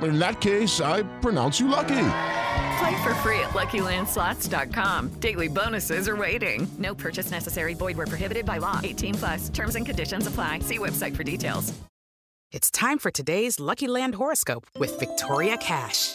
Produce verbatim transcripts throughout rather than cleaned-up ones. In that case, I pronounce you lucky. Play for free at Lucky Land Slots dot com. Daily bonuses are waiting. No purchase necessary. Void where prohibited by law. eighteen plus. Terms and conditions apply. See website for details. It's time for today's Lucky Land horoscope with Victoria Cash.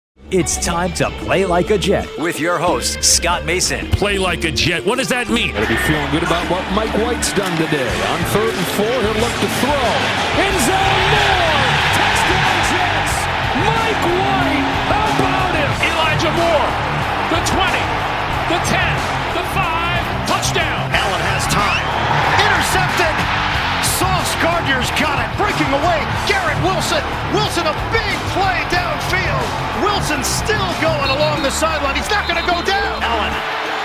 It's time to play like a Jet with your host, Scott Mason. Play like a Jet. What does that mean? Gotta be feeling good about what Mike White's done today. On third and four, he'll look to throw. In zone, Moore! Touchdown Jets! Mike White! How about him? Elijah Moore! The twenty, the ten, the five, touchdown! Allen has time. Intercepted! Sauce Gardner's got it. Breaking away, Garrett Wilson. Wilson, a big play downfield. Wilson still going along the sideline. He's not going to go down. Allen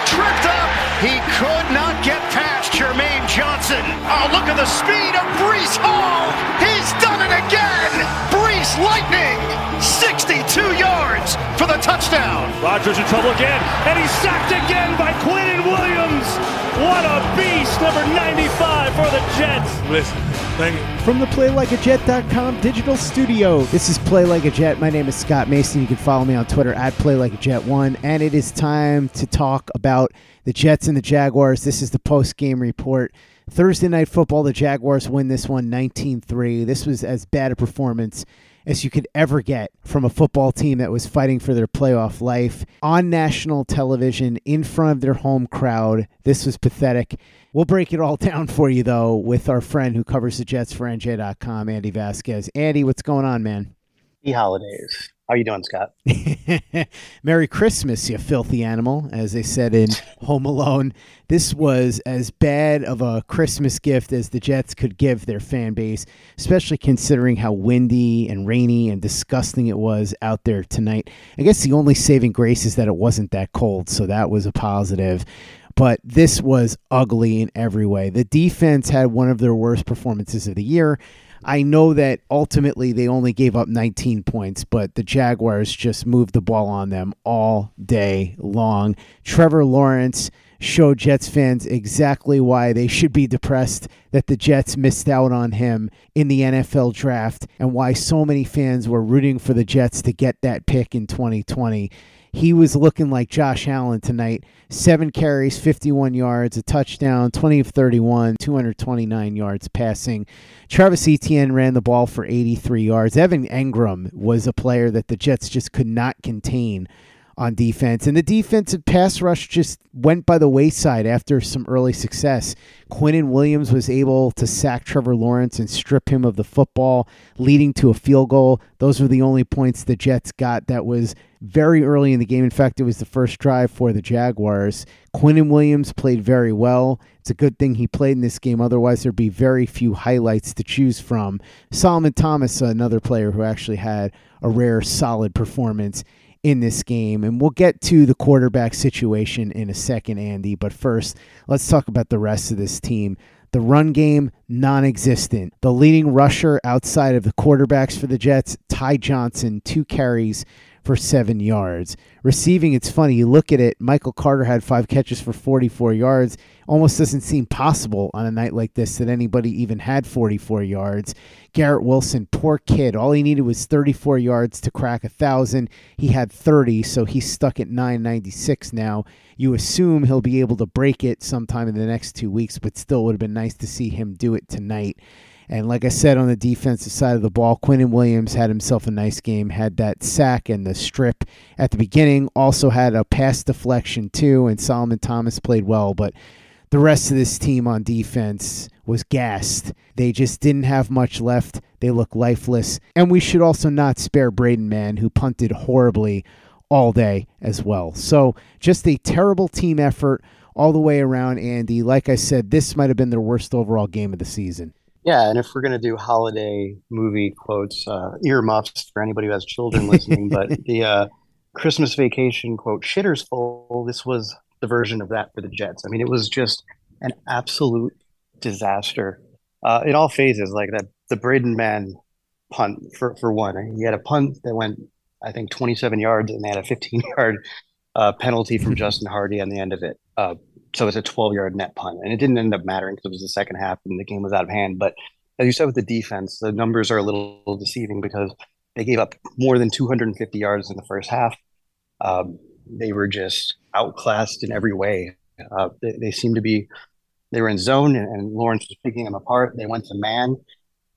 tripped up. He could not get past Jermaine Johnson. Oh, look at the speed of Breece Hall. He's done it again. Breece lightning. sixty-two yards for the touchdown. Rodgers in trouble again. And he's sacked again by Quinnen Williams. What a beast, number ninety-five for the Jets. Listen, thank you. From the play like a jet dot com digital studio, this is Play Like a Jet. My name is Scott Mason. You can follow me on Twitter at Play Like A Jet one. And it is time to talk about the Jets and the Jaguars. This is the post-game report. Thursday Night Football, the Jaguars win this one nineteen three. This was as bad a performance as you could ever get from a football team that was fighting for their playoff life. On national television, in front of their home crowd, this was pathetic. We'll break it all down for you, though, with our friend who covers the Jets for N J dot com, Andy Vasquez. Andy, what's going on, man? Happy holidays. How you doing, Scott? Merry Christmas, you filthy animal, as they said in Home Alone. This was as bad of a Christmas gift as the Jets could give their fan base, especially considering how windy and rainy and disgusting it was out there tonight. I guess the only saving grace is that it wasn't that cold, so that was a positive. But this was ugly in every way. The defense had one of their worst performances of the year. I know that ultimately they only gave up nineteen points, but the Jaguars just moved the ball on them all day long. Trevor Lawrence showed Jets fans exactly why they should be depressed that the Jets missed out on him in the N F L draft and why so many fans were rooting for the Jets to get that pick in twenty twenty. He was looking like Josh Allen tonight. Seven carries, fifty-one yards, a touchdown, twenty of thirty-one, two hundred twenty-nine yards passing. Travis Etienne ran the ball for eighty-three yards. Evan Engram was a player that the Jets just could not contain on defense. And the defensive pass rush just went by the wayside after some early success. Quinnen Williams was able to sack Trevor Lawrence and strip him of the football, leading to a field goal. Those were the only points the Jets got. That was very early in the game. In fact, it was the first drive for the Jaguars. Quinnen Williams played very well. It's a good thing he played in this game. Otherwise, there'd be very few highlights to choose from. Solomon Thomas, another player who actually had a rare solid performance in this game, and we'll get to the quarterback situation in a second, Andy, but first, let's talk about the rest of this team. The run game, non-existent. The leading rusher outside of the quarterbacks for the Jets, Ty Johnson, two carries for seven yards. Receiving, it's funny. You look at it, Michael Carter had five catches for forty-four yards. Almost doesn't seem possible on a night like this that anybody even had forty-four yards. Garrett Wilson, poor kid. All he needed was thirty-four yards to crack one thousand. He had thirty, so he's stuck at nine ninety-six now. You assume he'll be able to break it sometime in the next two weeks, but still would have been nice to see him do it tonight. And like I said, on the defensive side of the ball, Quinnen Williams had himself a nice game, had that sack and the strip at the beginning, also had a pass deflection too, and Solomon Thomas played well, but the rest of this team on defense was gassed. They just didn't have much left. They looked lifeless. And we should also not spare Braden Mann, who punted horribly all day as well. So just a terrible team effort all the way around, Andy. Like I said, this might have been their worst overall game of the season. Yeah, and if we're going to do holiday movie quotes, uh, earmuffs for anybody who has children listening, but the uh, Christmas Vacation quote, "Shitter's full," this was the version of that for the Jets. I mean, it was just an absolute disaster uh, in all phases, like that the Braden Mann punt, for, for one. He had a punt that went, I think, twenty-seven yards, and they had a fifteen-yard uh, penalty from Justin Hardy on the end of it. Uh, So it's a twelve-yard net punt, and it didn't end up mattering because it was the second half and the game was out of hand. But as you said with the defense, the numbers are a little deceiving because they gave up more than two hundred fifty yards in the first half. Um, they were just outclassed in every way. Uh, they, they seemed to be – they were in zone, and, and Lawrence was picking them apart. They went to man,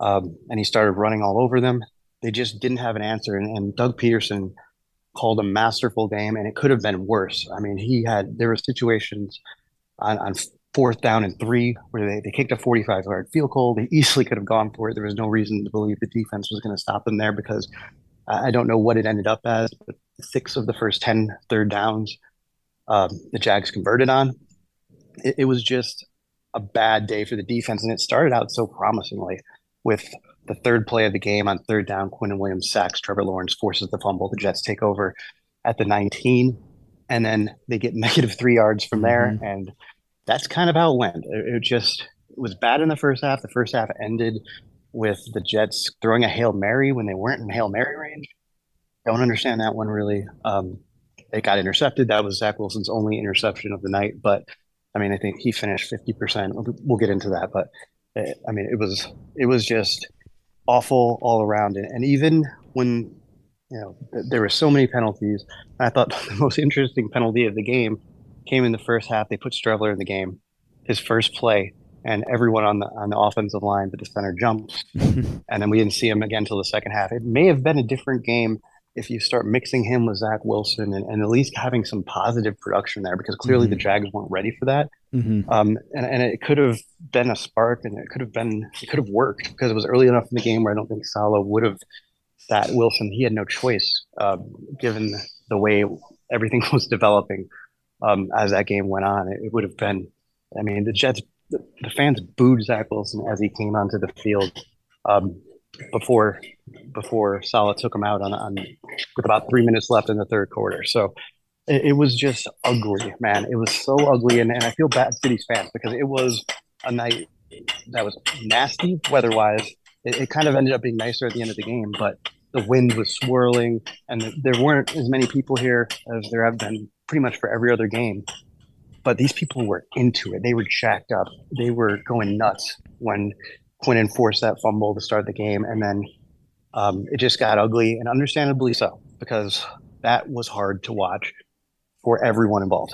um, and he started running all over them. They just didn't have an answer, and, and Doug Peterson called a masterful game, and it could have been worse. I mean, he had – there were situations – On, on fourth down and three, where they, they kicked a forty-five-yard field goal. They easily could have gone for it. There was no reason to believe the defense was going to stop them there because uh, I don't know what it ended up as, but six of the first ten third downs um, the Jags converted on. It, it was just a bad day for the defense, and it started out so promisingly with the third play of the game on third down. Quinnen Williams sacks Trevor Lawrence, forces the fumble. The Jets take over at the nineteen. And then they get negative three yards from there, mm-hmm. and that's kind of how it went. It, it just it was bad in the first half. The first half ended with the Jets throwing a Hail Mary when they weren't in Hail Mary range. Don't understand that one, really. Um, they got intercepted. That was Zach Wilson's only interception of the night. But, I mean, I think he finished fifty percent. We'll, we'll get into that. But, uh, I mean, it was it was just awful all around. And, and even when – You know, there were so many penalties. I thought the most interesting penalty of the game came in the first half. They put Streveler in the game, his first play, and everyone on the on the offensive line but the center jumps. And then we didn't see him again until the second half. It may have been a different game if you start mixing him with Zach Wilson and, and at least having some positive production there, because clearly mm-hmm. the Jags weren't ready for that. Mm-hmm. Um, and, and it could have been a spark, and it could have been it could have worked because it was early enough in the game where I don't think Saleh would have. That Wilson, he had no choice, uh, given the way everything was developing um, as that game went on. It, it would have been, I mean, the Jets, the, the fans booed Zach Wilson as he came onto the field um, before before Saleh took him out on, on with about three minutes left in the third quarter. So it, it was just ugly, man. It was so ugly, and, and I feel bad for these fans because it was a night that was nasty weather-wise. It, it kind of ended up being nicer at the end of the game, but the wind was swirling, and the, there weren't as many people here as there have been pretty much for every other game. But these people were into it. They were jacked up. They were going nuts when Quinnen forced that fumble to start the game, and then um, it just got ugly, and understandably so, because that was hard to watch for everyone involved.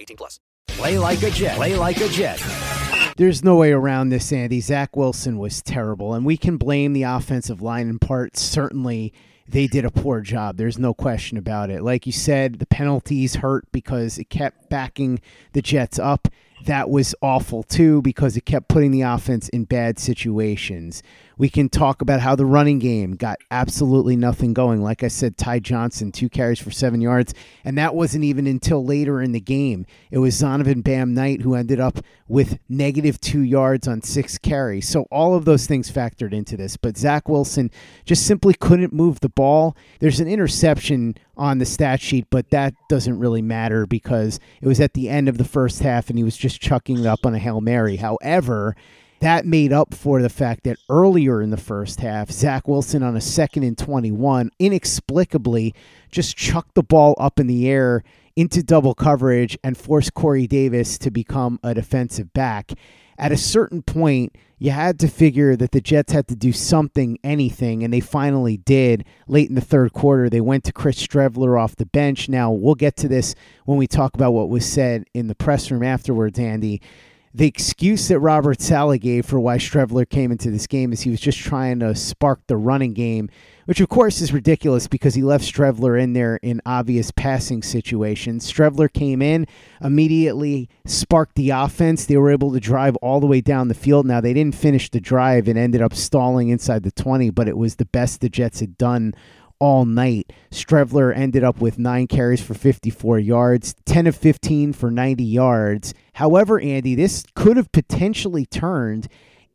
eighteen plus. Play like a Jet. Play like a Jet. There's no way around this, Andy. Zach Wilson was terrible, and we can blame the offensive line in part. Certainly, they did a poor job. There's no question about it. Like you said, the penalties hurt because it kept backing the Jets up. That was awful, too, because it kept putting the offense in bad situations. We can talk about how the running game got absolutely nothing going. Like I said, Ty Johnson, two carries for seven yards, and that wasn't even until later in the game. It was Zonovan Bam Knight who ended up with negative two yards on six carries. So all of those things factored into this. But Zach Wilson just simply couldn't move the ball. There's an interception on the stat sheet, but that doesn't really matter because it was at the end of the first half and he was just chucking it up on a Hail Mary. However, that made up for the fact that earlier in the first half, Zach Wilson on a second and twenty-one inexplicably just chucked the ball up in the air into double coverage and forced Corey Davis to become a defensive back. At a certain point, you had to figure that the Jets had to do something, anything, and they finally did. Late in the third quarter, they went to Chris Streveler off the bench. Now, we'll get to this when we talk about what was said in the press room afterwards, Andy. The excuse that Robert Saleh gave for why Streveler came into this game is he was just trying to spark the running game, which of course is ridiculous because he left Streveler in there in obvious passing situations. Streveler came in, immediately sparked the offense. They were able to drive all the way down the field. Now, they didn't finish the drive and ended up stalling inside the twenty, but it was the best the Jets had done all night. Streveler ended up with nine carries for fifty-four yards, ten of fifteen for ninety yards. However, Andy, this could have potentially turned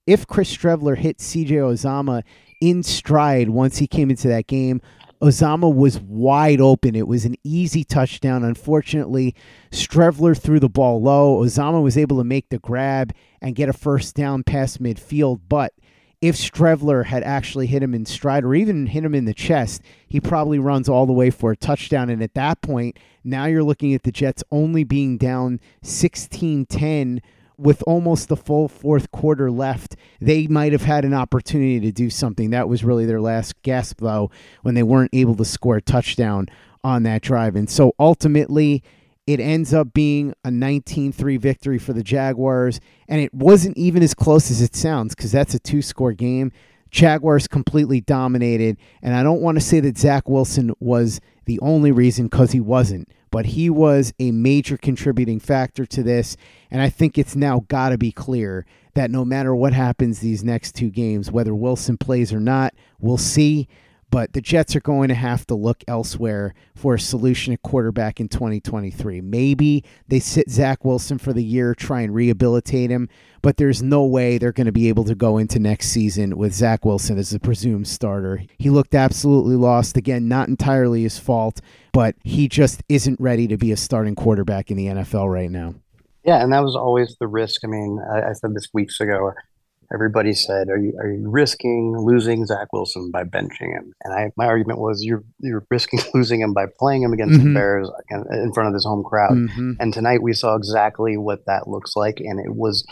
if Chris Streveler hit C J Uzomah in stride once he came into that game. Uzomah was wide open. It was an easy touchdown. Unfortunately, Streveler threw the ball low. Uzomah was able to make the grab and get a first down past midfield, but if Streveler had actually hit him in stride or even hit him in the chest, he probably runs all the way for a touchdown. And at that point, now you're looking at the Jets only being down sixteen ten with almost the full fourth quarter left. They might have had an opportunity to do something. That was really their last gasp, though, when they weren't able to score a touchdown on that drive. And so ultimately, it ends up being a nineteen three victory for the Jaguars, and it wasn't even as close as it sounds because that's a two-score game. Jaguars completely dominated, and I don't want to say that Zach Wilson was the only reason because he wasn't, but he was a major contributing factor to this, and I think it's now got to be clear that no matter what happens these next two games, whether Wilson plays or not, we'll see. But the Jets are going to have to look elsewhere for a solution at quarterback in twenty twenty-three. Maybe they sit Zach Wilson for the year, try and rehabilitate him, but there's no way they're going to be able to go into next season with Zach Wilson as the presumed starter. He looked absolutely lost. Again, not entirely his fault, but he just isn't ready to be a starting quarterback in the N F L right now. Yeah, and that was always the risk. I mean, I, I said this weeks ago. Everybody said, "Are you are you risking losing Zach Wilson by benching him?" And I, my argument was, "You're you're risking losing him by playing him against mm-hmm. the Bears in front of his home crowd." Mm-hmm. And tonight we saw exactly what that looks like, and it was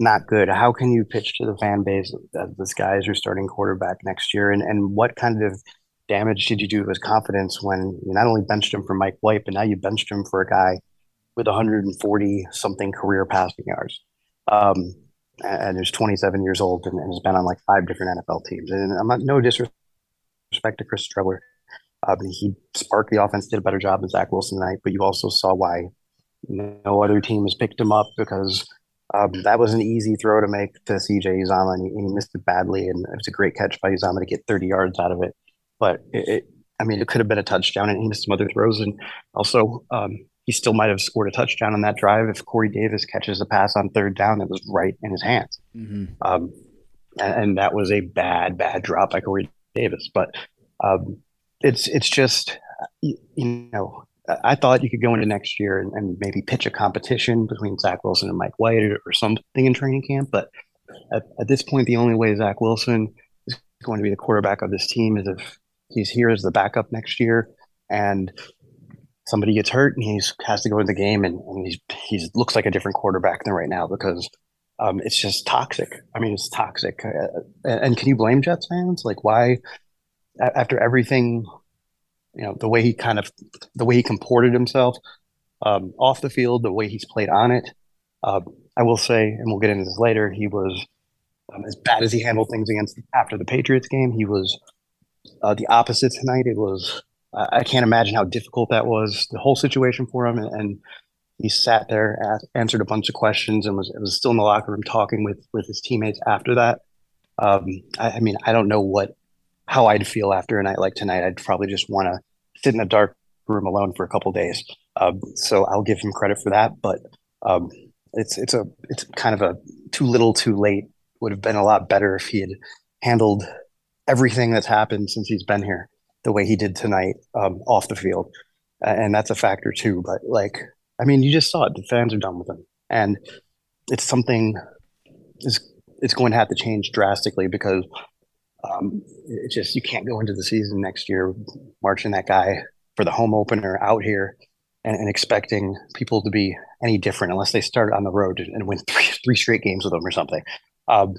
not good. How can you pitch to the fan base that this guy is your starting quarterback next year? And and what kind of damage did you do to his confidence when you not only benched him for Mike White, but now you benched him for a guy with one hundred forty something career passing yards? Um, and he's twenty-seven years old and, and has been on like five different N F L teams. And I'm not, no disrespect to Chris Streveler. Uh, he sparked the offense, did a better job than Zach Wilson tonight, but you also saw why no other team has picked him up, because um, that was an easy throw to make to C J Uzomah, and he, and he missed it badly. And it was a great catch by Uzomah to get thirty yards out of it. But it, it, I mean, it could have been a touchdown, and he missed some other throws. And also, um, he still might have scored a touchdown on that drive if Corey Davis catches a pass on third down that was right in his hands. Mm-hmm. Um, and, and that was a bad, bad drop by Corey Davis. But um, it's it's just, you, you know, I thought you could go into next year and, and maybe pitch a competition between Zach Wilson and Mike White or, or something in training camp. But at, at this point, the only way Zach Wilson is going to be the quarterback of this team is if he's here as the backup next year and somebody gets hurt and he has to go into the game and, and he's, he's looks like a different quarterback than right now, because um, it's just toxic. I mean, it's toxic. Uh, and can you blame Jets fans? Like, why, after everything – you know, the way he kind of, the way he comported himself um, off the field, the way he's played on it. Uh, I will say, and we'll get into this later, he was, um, as bad as he handled things against after the Patriots game, he was uh, the opposite tonight. It was, uh, I can't imagine how difficult that was, the whole situation for him. And, and he sat there, asked, answered a bunch of questions, and was was still in the locker room talking with, with his teammates after that. Um, I, I mean, I don't know what, how I'd feel after a night like tonight. I'd probably just want to sit in a dark room alone for a couple of days. Um, so I'll give him credit for that, but um, it's it's a it's kind of a too little, too late. Would have been a lot better if he had handled everything that's happened since he's been here the way he did tonight, um, off the field, and that's a factor too. But like, I mean, you just saw it. The fans are done with him, and it's something is it's going to have to change drastically, because um, it just you can't go into the season next year marching that guy for the home opener out here and, and expecting people to be any different unless they start on the road and win three, three straight games with him or something. Um,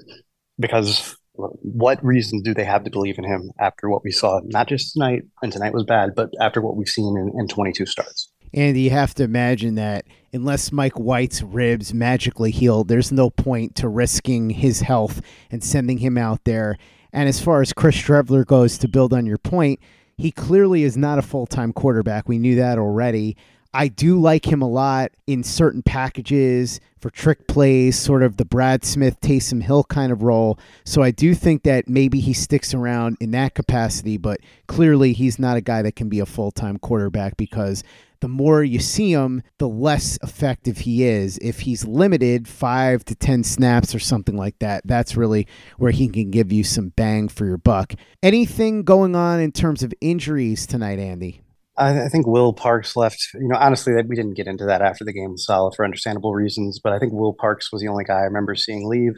because what reason do they have to believe in him after what we saw? Not just tonight, and tonight was bad, but after what we've seen in, in twenty-two starts. And you have to imagine that unless Mike White's ribs magically healed, there's no point to risking his health and sending him out there. And as far as Chris Streveler goes, to build on your point, he clearly is not a full-time quarterback. We knew that already. I do like him a lot in certain packages for trick plays, sort of the Brad Smith, Taysom Hill kind of role. So I do think that maybe he sticks around in that capacity, but clearly he's not a guy that can be a full-time quarterback, because the more you see him, the less effective he is. If he's limited five to ten snaps or something like that, that's really where he can give you some bang for your buck. Anything going on in terms of injuries tonight, Andy? I, I think Will Parks left. You know, honestly, that we didn't get into that after the game with Saleh for understandable reasons, but I think Will Parks was the only guy I remember seeing leave.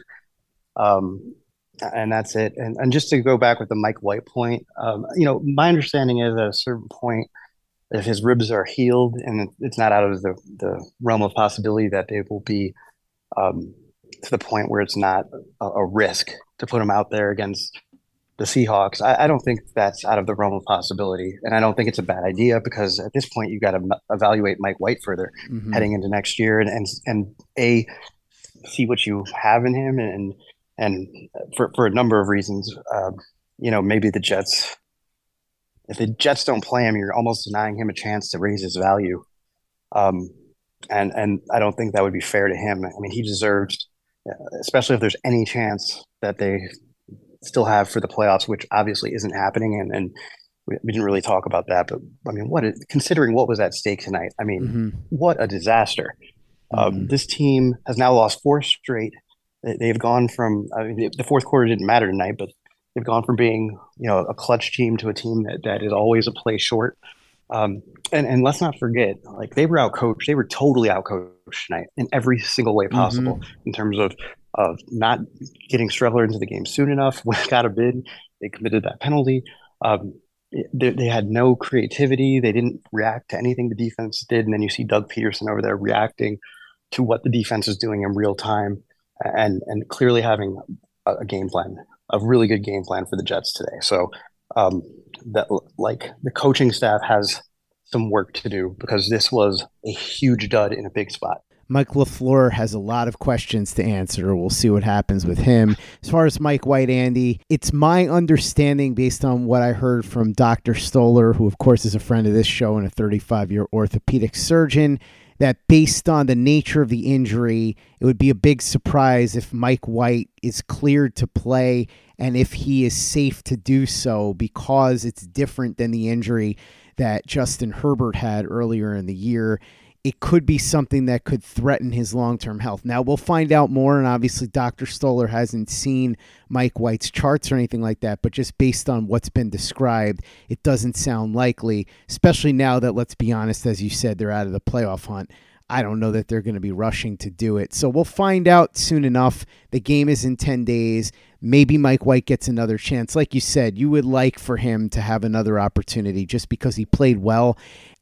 Um, and that's it. And, and just to go back with the Mike White point, um, you know, my understanding is at a certain point, if his ribs are healed, and it's not out of the, the realm of possibility that they will be um, to the point where it's not a, a risk to put him out there against the Seahawks. I, I don't think that's out of the realm of possibility. And I don't think it's a bad idea, because at this point, you've got to m- evaluate Mike White further mm-hmm. heading into next year and, and, and A, see what you have in him. And, and for, for a number of reasons, uh, you know, maybe the Jets, if the Jets don't play him, you're almost denying him a chance to raise his value. Um, and and I don't think that would be fair to him. I mean, he deserved, especially if there's any chance that they still have for the playoffs, which obviously isn't happening. And, and we didn't really talk about that. But, I mean, what is, considering what was at stake tonight, I mean, mm-hmm. what a disaster. Mm-hmm. Um, this team has now lost four straight. They've gone from I – mean, the fourth quarter didn't matter tonight, but – they've gone from being, you know, a clutch team to a team that, that is always a play short. Um, and, and let's not forget, like, they were outcoached. They were totally outcoached tonight in every single way possible mm-hmm. in terms of, of not getting Streveler into the game soon enough. When it got a bid, they committed that penalty. Um, they, they had no creativity. They didn't react to anything the defense did. And then you see Doug Peterson over there reacting to what the defense is doing in real time. and and clearly having a, a game plan, a really good game plan for the Jets today. So um, that like the coaching staff has some work to do, because this was a huge dud in a big spot. Mike LaFleur has a lot of questions to answer. We'll see what happens with him. As far as Mike White, Andy, it's my understanding, based on what I heard from Doctor Stoller, who of course is a friend of this show and a thirty-five-year orthopedic surgeon, that based on the nature of the injury, it would be a big surprise if Mike White is cleared to play and if he is safe to do so, because it's different than the injury that Justin Herbert had earlier in the year. It could be something that could threaten his long-term health. Now, we'll find out more, and obviously Doctor Stoller hasn't seen Mike White's charts or anything like that, but just based on what's been described, it doesn't sound likely, especially now that, let's be honest, as you said, they're out of the playoff hunt. I don't know that they're going to be rushing to do it. So we'll find out soon enough. The game is in ten days. Maybe Mike White gets another chance. Like you said, you would like for him to have another opportunity just because he played well.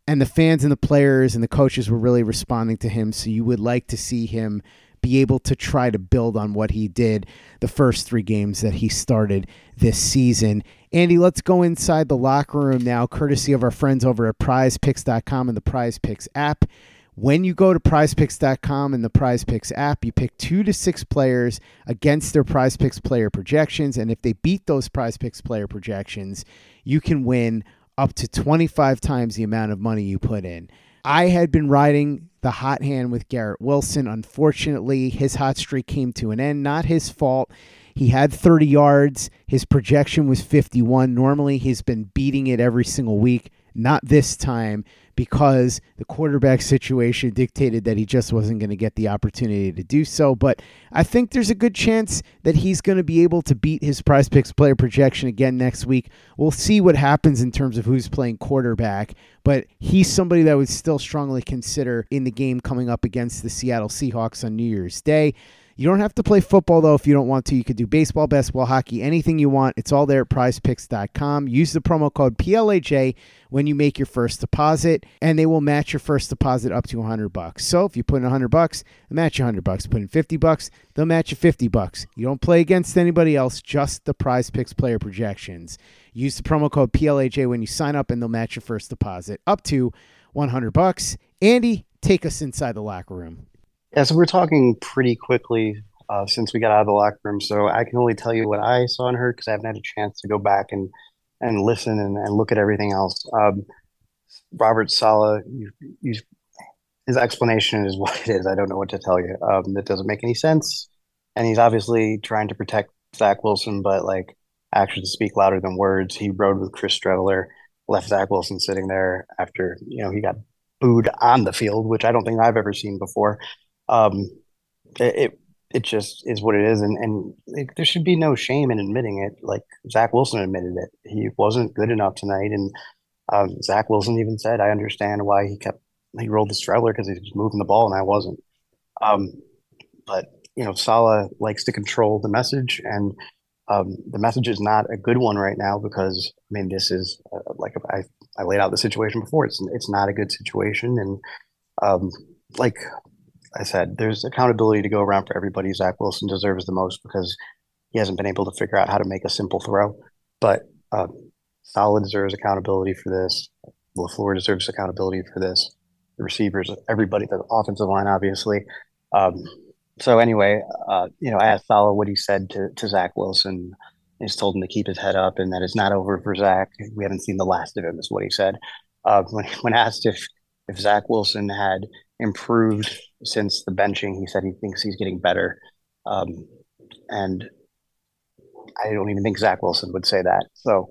And the fans and the players and the coaches were really responding to him. So you would like to see him be able to try to build on what he did the first three games that he started this season. Andy, let's go inside the locker room now, courtesy of our friends over at prize picks dot com and the PrizePicks app. When you go to prize picks dot com and the PrizePicks app, you pick two to six players against their PrizePicks player projections. And if they beat those PrizePicks player projections, you can win up to twenty-five times the amount of money you put in. I had been riding the hot hand with Garrett Wilson. Unfortunately, his hot streak came to an end. Not his fault. He had thirty yards. His projection was fifty-one. Normally, he's been beating it every single week. Not this time, because the quarterback situation dictated that he just wasn't going to get the opportunity to do so. But I think there's a good chance that he's going to be able to beat his PrizePicks player projection again next week. We'll see what happens in terms of who's playing quarterback, but he's somebody that I would still strongly consider in the game coming up against the Seattle Seahawks on New Year's Day. You don't have to play football, though, if you don't want to. You could do baseball, basketball, hockey, anything you want. It's all there at prize picks dot com. Use the promo code P L A J when you make your first deposit, and they will match your first deposit up to one hundred bucks. So if you put in one hundred bucks, they'll match you one hundred bucks. Put in fifty bucks, they'll match you fifty bucks. You don't play against anybody else, just the PrizePicks player projections. Use the promo code P L A J when you sign up, and they'll match your first deposit up to one hundred bucks. Andy, take us inside the locker room. Yeah, so we're talking pretty quickly uh, since we got out of the locker room, so I can only tell you what I saw and heard because I haven't had a chance to go back and, and listen and, and look at everything else. Um, Robert Saleh, you, you, his explanation is what it is. I don't know what to tell you. Um, that doesn't make any sense, and he's obviously trying to protect Zach Wilson, but like actions speak louder than words. He rode with Chris Streveler, left Zach Wilson sitting there after you know he got booed on the field, which I don't think I've ever seen before. Um, it it just is what it is, and and it, there should be no shame in admitting it. Like Zach Wilson admitted it, he wasn't good enough tonight, and um, Zach Wilson even said, "I understand why he kept he rolled the Streveler because he was moving the ball and I wasn't." Um, but you know, Saleh likes to control the message, and um, the message is not a good one right now because I mean, this is uh, like I I laid out the situation before. It's it's not a good situation, and um, like. I said, there's accountability to go around for everybody. Zach Wilson deserves the most because he hasn't been able to figure out how to make a simple throw. But uh, Saleh deserves accountability for this. LaFleur deserves accountability for this. The receivers, everybody, the offensive line, obviously. Um, so anyway, uh, you know, I asked Saleh what he said to, to Zach Wilson. He's told him to keep his head up and that it's not over for Zach. We haven't seen the last of him is what he said. Uh, when, when asked if, if Zach Wilson had improved since the benching, he said he thinks he's getting better. Um, and I don't even think Zach Wilson would say that. So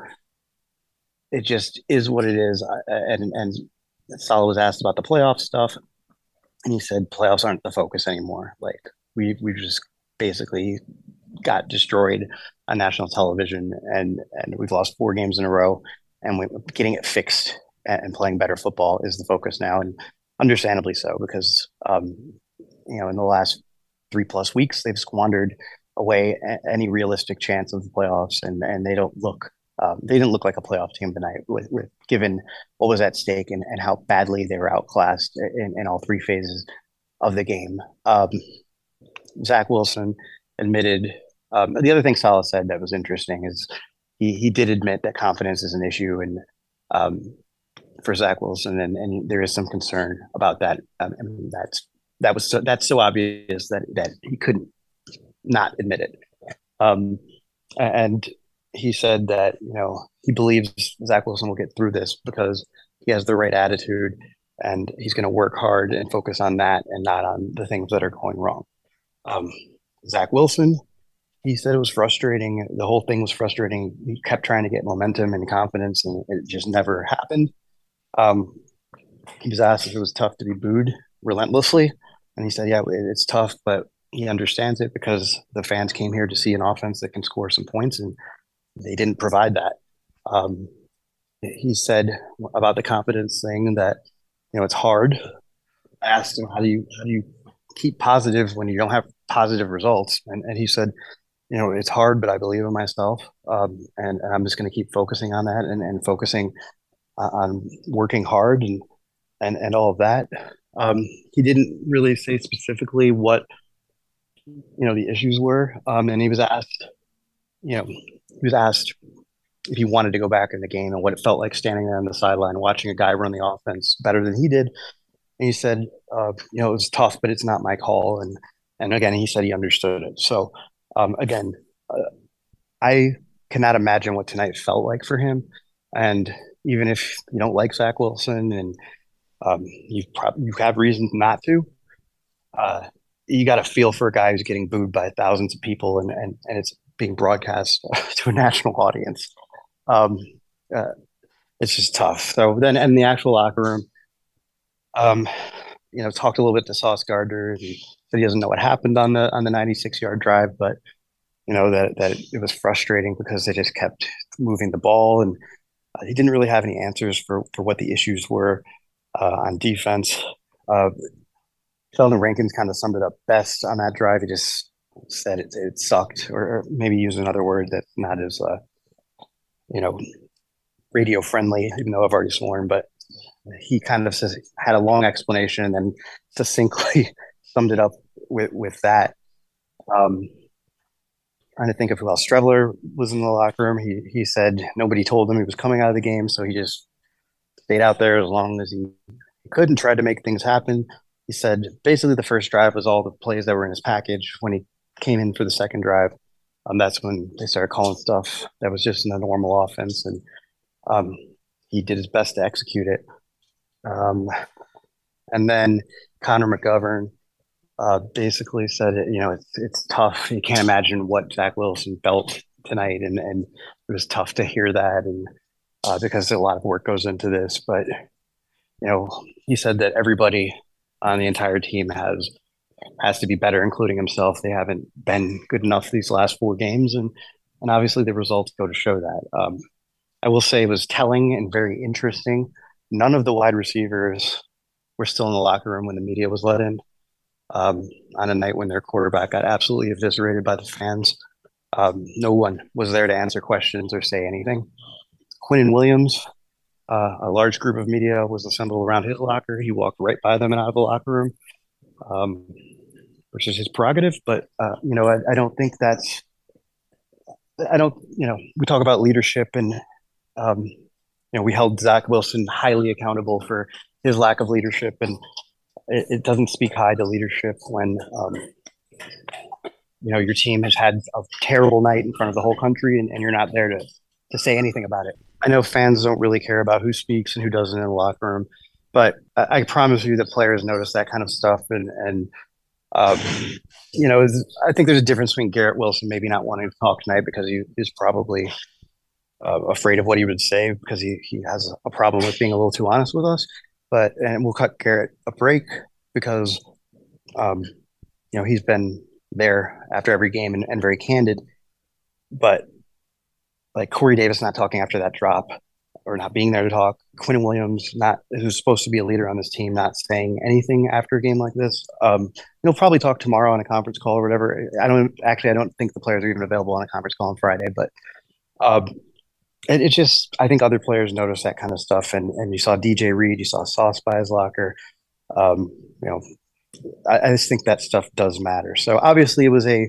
it just is what it is. And, and Saleh was asked about the playoff stuff, and he said playoffs aren't the focus anymore. Like we we just basically got destroyed on national television, and, and we've lost four games in a row, and we, getting it fixed and playing better football is the focus now. And understandably so, because um, you know in the last three plus weeks they've squandered away a- any realistic chance of the playoffs, and, and they don't look um, they didn't look like a playoff team tonight, with, with given what was at stake and, and how badly they were outclassed in, in all three phases of the game. Um, Zach Wilson admitted um, the other thing Saleh said that was interesting is he he did admit that confidence is an issue and um, for Zach Wilson, and, and there is some concern about that. Um, and that's that was so, that's so obvious that that he couldn't not admit it. Um, and he said that you know he believes Zach Wilson will get through this because he has the right attitude. And he's going to work hard and focus on that and not on the things that are going wrong. Um, Zach Wilson, he said it was frustrating. The whole thing was frustrating. He kept trying to get momentum and confidence, and it just never happened. Um, he was asked if it was tough to be booed relentlessly. And he said, yeah, it's tough, but he understands it because the fans came here to see an offense that can score some points, and they didn't provide that. Um, he said about the confidence thing that, you know, it's hard. I asked him, how do you how do you keep positive when you don't have positive results? And and he said, you know, it's hard, but I believe in myself. Um, and, and I'm just going to keep focusing on that and, and focusing on working hard and and, and all of that. Um, he didn't really say specifically what, you know, the issues were. Um, and he was asked, you know, he was asked if he wanted to go back in the game and what it felt like standing there on the sideline, watching a guy run the offense better than he did. And he said, uh, you know, it was tough, but it's not my call. And, and again, he said he understood it. So um, again, uh, I cannot imagine what tonight felt like for him. And even if you don't like Zach Wilson and um, you probably, you have reasons not to, uh, you got to feel for a guy who's getting booed by thousands of people and, and, and it's being broadcast to a national audience. Um, uh, it's just tough. So then, and the actual locker room, um, you know, talked a little bit to Sauce Gardner. And he said he doesn't know what happened on the on the ninety-six yard drive, but you know that that it was frustrating because they just kept moving the ball, and uh, he didn't really have any answers for for what the issues were uh, on defense. Uh, Sheldon Rankins kind of summed it up best on that drive. He just said it, it sucked, or maybe use another word that's not as uh, you know, radio friendly, even though I've already sworn, but he kind of says, had a long explanation and then succinctly summed it up with, with that. Um, trying to think of who else. Streveler was in the locker room. He he said nobody told him he was coming out of the game, so he just stayed out there as long as he could and tried to make things happen. He said basically the first drive was all the plays that were in his package. When he came in for the second drive, Um, that's when they started calling stuff that was just in a normal offense, and um, he did his best to execute it. Um, and then Connor McGovern uh, basically said, you know, it's it's tough. You can't imagine what Zach Wilson felt tonight, and, and it was tough to hear that, and uh, because a lot of work goes into this. But, you know, he said that everybody on the entire team has – has to be better, including himself. They haven't been good enough these last four games, and and obviously the results go to show that. Um, I will say it was telling and very interesting. None of the wide receivers were still in the locker room when the media was let in um, on a night when their quarterback got absolutely eviscerated by the fans. Um, no one was there to answer questions or say anything. Quinnen Williams, uh, a large group of media was assembled around his locker. He walked right by them and out of the locker room. Um, which is his prerogative, but uh, you know, I, I don't think that's. I don't, you know, we talk about leadership, and um, you know, we held Zach Wilson highly accountable for his lack of leadership, and it, it doesn't speak high to leadership when um, you know, your team has had a terrible night in front of the whole country, and, and you're not there to to say anything about it. I know fans don't really care about who speaks and who doesn't in the locker room. But I promise you that players notice that kind of stuff. And, and um, you know, I think there's a difference between Garrett Wilson maybe not wanting to talk tonight because he is probably uh, afraid of what he would say because he, he has a problem with being a little too honest with us. But and we'll cut Garrett a break because, um, you know, he's been there after every game and, and very candid. But like Corey Davis not talking after that drop, or not being there to talk, Quinnen Williams, not who's supposed to be a leader on this team, not saying anything after a game like this. Um, he'll probably talk tomorrow on a conference call or whatever. I don't actually, I don't think the players are even available on a conference call on Friday, but um, it, it just, I think other players notice that kind of stuff. And and you saw D J Reed, you saw Sauce by his locker. Um, you know, I, I just think that stuff does matter. So obviously, it was a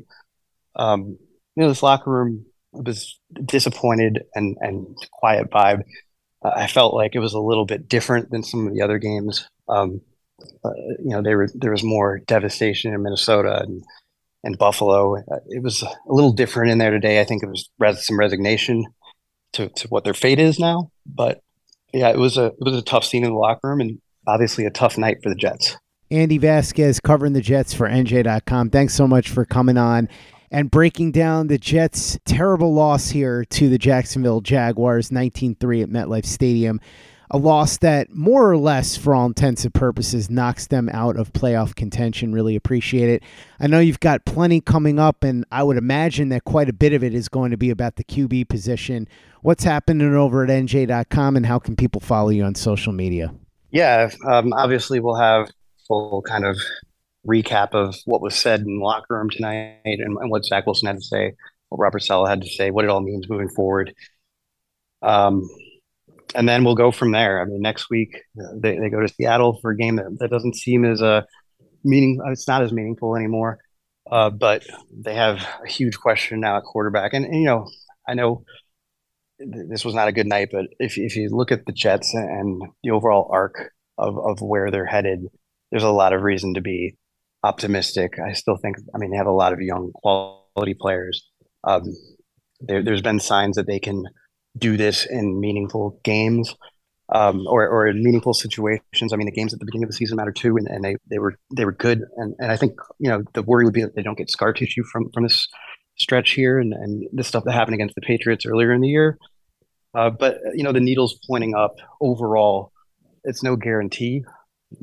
um, you know this locker room was disappointed and and quiet vibe. Uh, I felt like it was a little bit different than some of the other games. Um, uh, you know, there was there was more devastation in Minnesota and and Buffalo. Uh, it was a little different in there today. I think it was res- some resignation to to what their fate is now, but. Yeah, it was a it was a tough scene in the locker room and obviously a tough night for the Jets. Andy Vasquez covering the Jets for N J dot com. Thanks so much for coming on and breaking down the Jets' terrible loss here to the Jacksonville Jaguars, nineteen three at MetLife Stadium. A loss that more or less, for all intents and purposes, knocks them out of playoff contention. Really appreciate it. I know you've got plenty coming up, and I would imagine that quite a bit of it is going to be about the Q B position. What's happening over at N J dot com, and how can people follow you on social media? Yeah, um, obviously we'll have full kind of recap of what was said in the locker room tonight and, and what Zach Wilson had to say, what Robert Saleh had to say, what it all means moving forward. Um. And then we'll go from there. I mean, next week they, they go to Seattle for a game that, that doesn't seem as a meaning. It's not as meaningful anymore, uh, but they have a huge question now at quarterback. And, and you know, I know th- this was not a good night, but if if you look at the Jets and the overall arc of, of where they're headed, there's a lot of reason to be optimistic. I still think, I mean, they have a lot of young quality players. Um, there, there's been signs that they can do this in meaningful games um, or, or in meaningful situations. I mean, the games at the beginning of the season matter too, and, and they, they were they were good. And, and I think, you know, the worry would be that they don't get scar tissue from, from this stretch here and, and the stuff that happened against the Patriots earlier in the year. Uh, but, you know, the needle's pointing up overall. It's no guarantee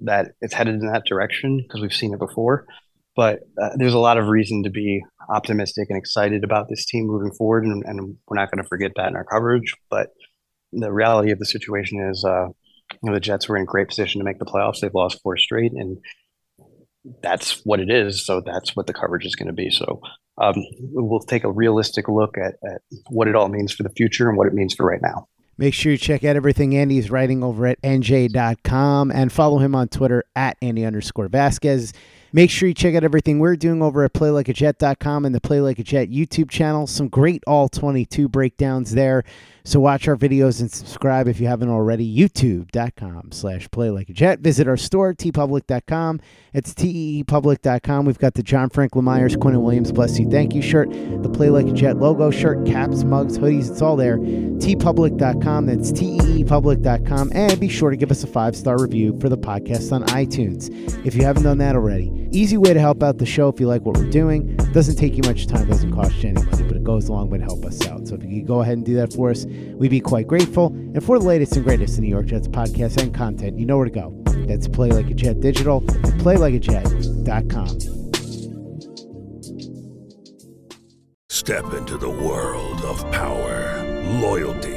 that it's headed in that direction because we've seen it before. But uh, there's a lot of reason to be optimistic and excited about this team moving forward, and, and we're not going to forget that in our coverage. But the reality of the situation is, uh, you know, the Jets were in a great position to make the playoffs. They've lost four straight, and that's what it is. So that's what the coverage is going to be. So um, we'll take a realistic look at, at what it all means for the future and what it means for right now. Make sure you check out everything Andy's writing over at N J dot com and follow him on Twitter at Andy underscore Vasquez. Make sure you check out everything we're doing over at play like a jet dot com and the Play Like a Jet YouTube channel. Some great all twenty-two breakdowns there. So watch our videos and subscribe if you haven't already. YouTube.com slash Play Like a Jet. Visit our store, Tee Public dot com. It's Tee Public dot com. We've got the John Franklin Myers, Quinnen Williams, Bless You, Thank You shirt, the Play Like a Jet logo shirt, caps, mugs, hoodies. It's all there. Tee Public dot com. That's Tee Public dot com. And be sure to give us a five-star review for the podcast on iTunes if you haven't done that already. Easy way to help out the show if you like what we're doing. Doesn't take you much time, doesn't cost you any money, but it goes a long way to help us out. So if you could go ahead and do that for us, we'd be quite grateful. And for the latest and greatest in New York Jets podcasts and content, you know where to go. That's Play Like a Jet Digital, play like a jet dot com. Step into the world of power, loyalty,